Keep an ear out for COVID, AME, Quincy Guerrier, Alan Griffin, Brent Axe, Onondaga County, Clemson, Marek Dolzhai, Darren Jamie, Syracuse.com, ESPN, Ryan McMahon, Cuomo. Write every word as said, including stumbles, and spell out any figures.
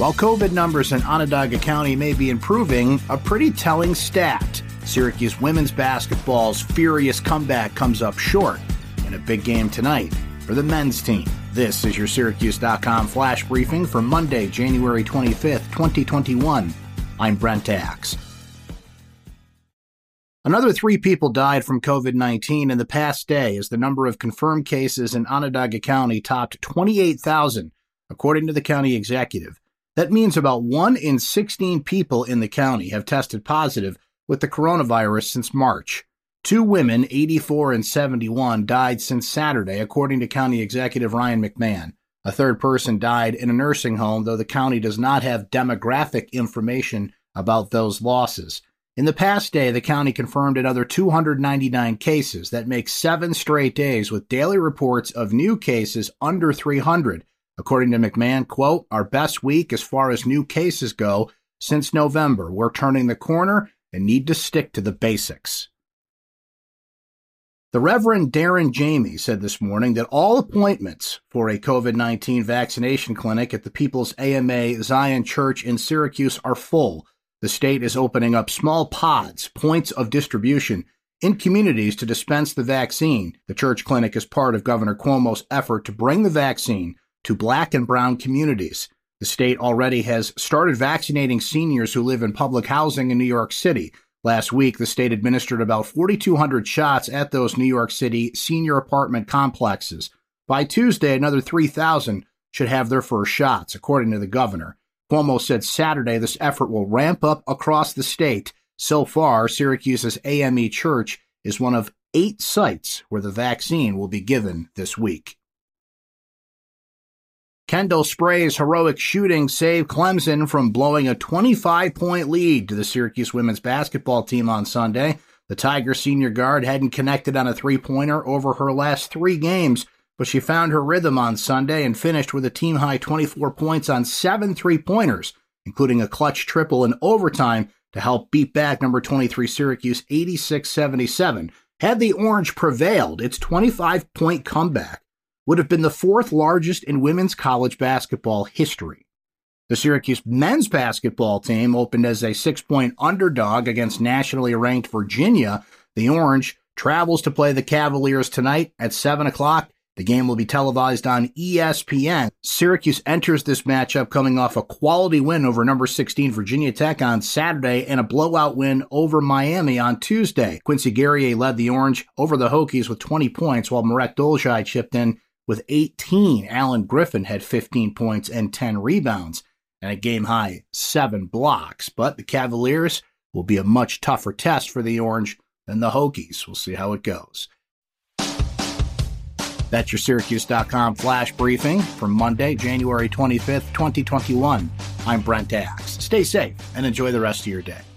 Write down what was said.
While COVID numbers in Onondaga County may be improving, a pretty telling stat: Syracuse women's basketball's furious comeback comes up short in a big game tonight for the men's team. This is your Syracuse dot com flash briefing for Monday, January twenty-fifth, twenty twenty-one. I'm Brent Axe. Another three people died from COVID nineteen in the past day as the number of confirmed cases in Onondaga County topped twenty-eight thousand, according to the county executive. That means about one in sixteen people in the county have tested positive with the coronavirus since March. Two women, eighty-four and seventy-one, died since Saturday, according to county executive Ryan McMahon. A third person died in a nursing home, though the county does not have demographic information about those losses. In the past day, the county confirmed another two hundred ninety-nine cases. That makes seven straight days with daily reports of new cases under three hundred. According to McMahon, quote, "Our best week as far as new cases go since November. We're turning the corner and need to stick to the basics." The Reverend Darren Jamie said this morning that all appointments for a COVID nineteen vaccination clinic at the People's A M A Zion Church in Syracuse are full. The state is opening up small pods, points of distribution, in communities to dispense the vaccine. The church clinic is part of Governor Cuomo's effort to bring the vaccine to black and brown communities. The state already has started vaccinating seniors who live in public housing in New York City. Last week, the state administered about forty-two hundred shots at those New York City senior apartment complexes. By Tuesday, another three thousand should have their first shots, according to the governor. Cuomo said Saturday this effort will ramp up across the state. So far, Syracuse's A M E Church is one of eight sites where the vaccine will be given this week. Kendall Spray's heroic shooting saved Clemson from blowing a twenty-five point lead to the Syracuse women's basketball team on Sunday. The Tiger senior guard hadn't connected on a three-pointer over her last three games, but she found her rhythm on Sunday and finished with a team-high twenty-four points on seven three-pointers, including a clutch triple in overtime to help beat back number twenty-three Syracuse eighty-six seventy-seven. Had the Orange prevailed, its twenty-five point comeback would have been the fourth largest in women's college basketball history. The Syracuse men's basketball team opened as a six-point underdog against nationally ranked Virginia. The Orange travels to play the Cavaliers tonight at seven o'clock. The game will be televised on E S P N. Syracuse enters this matchup coming off a quality win over number sixteen Virginia Tech on Saturday and a blowout win over Miami on Tuesday. Quincy Guerrier led the Orange over the Hokies with twenty points, while Marek Dolzhai chipped in with eighteen. Alan Griffin had fifteen points and ten rebounds and a game-high seven blocks. But the Cavaliers will be a much tougher test for the Orange than the Hokies. We'll see how it goes. That's your Syracuse dot com flash briefing for Monday, January twenty-fifth, twenty twenty-one. I'm Brent Axe. Stay safe and enjoy the rest of your day.